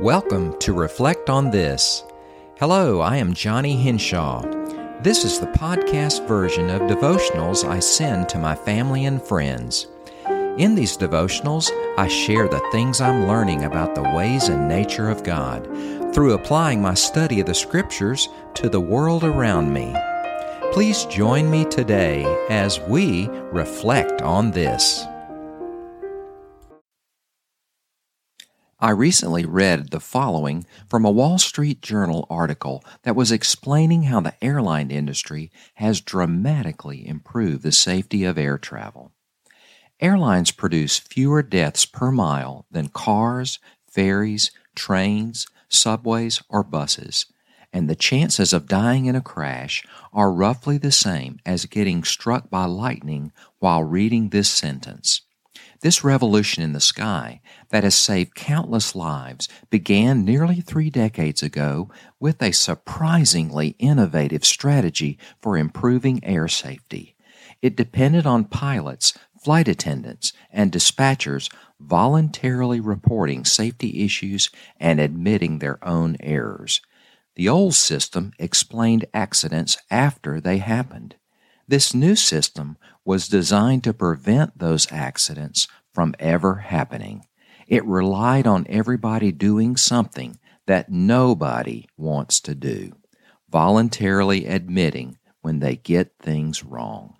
Welcome to Reflect on This. Hello, I am Johnny Henshaw. This is the podcast version of devotionals I send to my family and friends. In these devotionals, I share the things I'm learning about the ways and nature of God through applying my study of the Scriptures to the world around me. Please join me today as we reflect on this. I recently read the following from a Wall Street Journal article that was explaining how the airline industry has dramatically improved the safety of air travel. Airlines produce fewer deaths per mile than cars, ferries, trains, subways, or buses, and the chances of dying in a crash are roughly the same as getting struck by lightning while reading this sentence. This revolution in the sky that has saved countless lives began nearly 3 decades ago with a surprisingly innovative strategy for improving air safety. It depended on pilots, flight attendants, and dispatchers voluntarily reporting safety issues and admitting their own errors. The old system explained accidents after they happened. This new system was designed to prevent those accidents from ever happening. It relied on everybody doing something that nobody wants to do, voluntarily admitting when they get things wrong.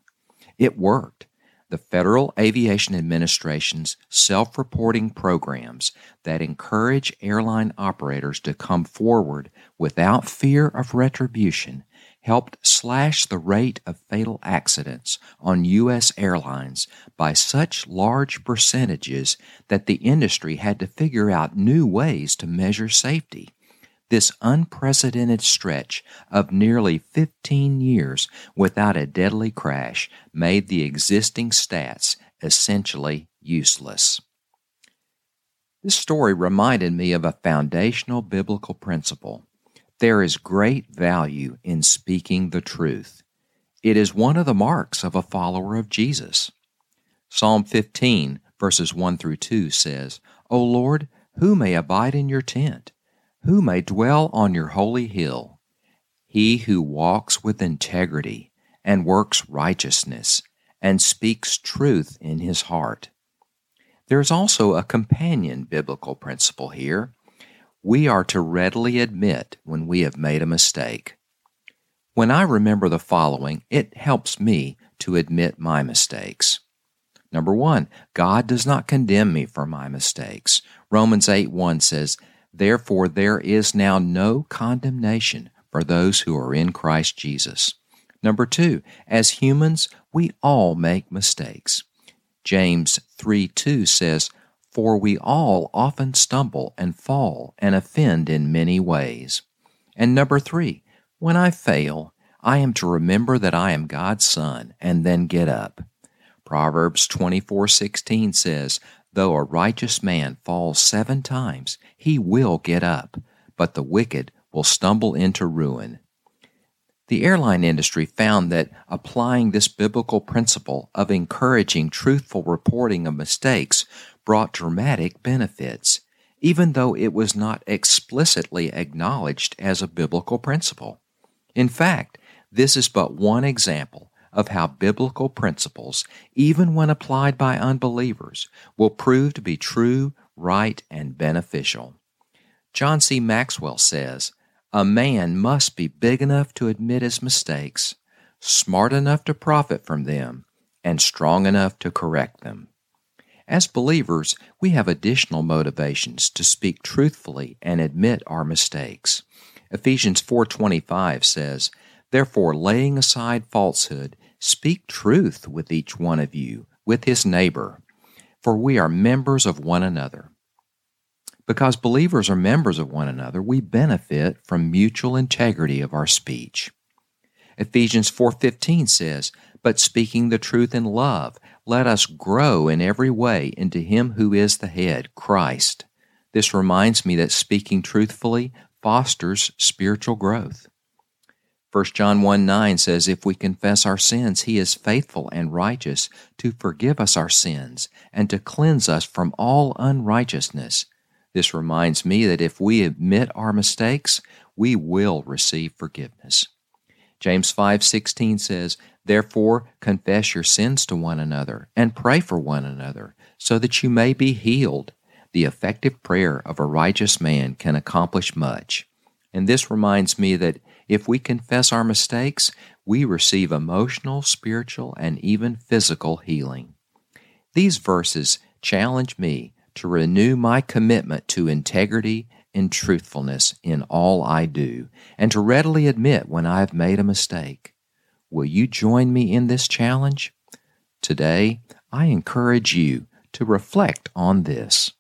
It worked. The Federal Aviation Administration's self-reporting programs that encourage airline operators to come forward without fear of retribution helped slash the rate of fatal accidents on U.S. airlines by such large percentages that the industry had to figure out new ways to measure safety. This unprecedented stretch of nearly 15 years without a deadly crash made the existing stats essentially useless. This story reminded me of a foundational biblical principle. There is great value in speaking the truth. It is one of the marks of a follower of Jesus. Psalm 15, verses 1 through 2 says, "O Lord, who may abide in your tent? Who may dwell on your holy hill? He who walks with integrity and works righteousness and speaks truth in his heart." There is also a companion biblical principle here. We are to readily admit when we have made a mistake. When I remember the following, it helps me to admit my mistakes. Number 1, God does not condemn me for my mistakes. Romans 8:1 says, "Therefore there is now no condemnation for those who are in Christ Jesus." Number 2, as humans, we all make mistakes. James 3:2 says, "For we all often stumble and fall and offend in many ways." And number 3, when I fail, I am to remember that I am God's son and then get up. Proverbs 24:16 says, "Though a righteous man falls 7 times, he will get up, but the wicked will stumble into ruin." The airline industry found that applying this biblical principle of encouraging truthful reporting of mistakes brought dramatic benefits, even though it was not explicitly acknowledged as a biblical principle. In fact, this is but one example of how biblical principles, even when applied by unbelievers, will prove to be true, right, and beneficial. John C. Maxwell says, "A man must be big enough to admit his mistakes, smart enough to profit from them, and strong enough to correct them." As believers, we have additional motivations to speak truthfully and admit our mistakes. Ephesians 4:25 says, "Therefore, laying aside falsehood, speak truth with each one of you, with his neighbor, for we are members of one another." Because believers are members of one another, we benefit from mutual integrity of our speech. Ephesians 4:15 says, "But speaking the truth in love, let us grow in every way into Him who is the head, Christ." This reminds me that speaking truthfully fosters spiritual growth. 1 John 1:9 says, "If we confess our sins, He is faithful and righteous to forgive us our sins and to cleanse us from all unrighteousness." This reminds me that if we admit our mistakes, we will receive forgiveness. James 5:16 says, "Therefore confess your sins to one another and pray for one another, so that you may be healed. The effective prayer of a righteous man can accomplish much." And this reminds me that if we confess our mistakes, we receive emotional, spiritual, and even physical healing. These verses challenge me to renew my commitment to integrity and truthfulness in all I do, and to readily admit when I have made a mistake. Will you join me in this challenge? Today, I encourage you to reflect on this.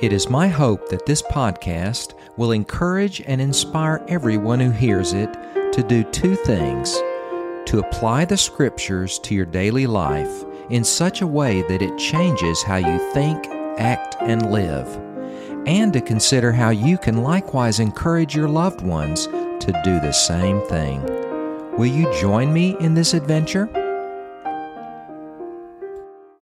It is my hope that this podcast will encourage and inspire everyone who hears it to do two things: to apply the Scriptures to your daily life in such a way that it changes how you think, act, and live, and to consider how you can likewise encourage your loved ones to do the same thing. Will you join me in this adventure?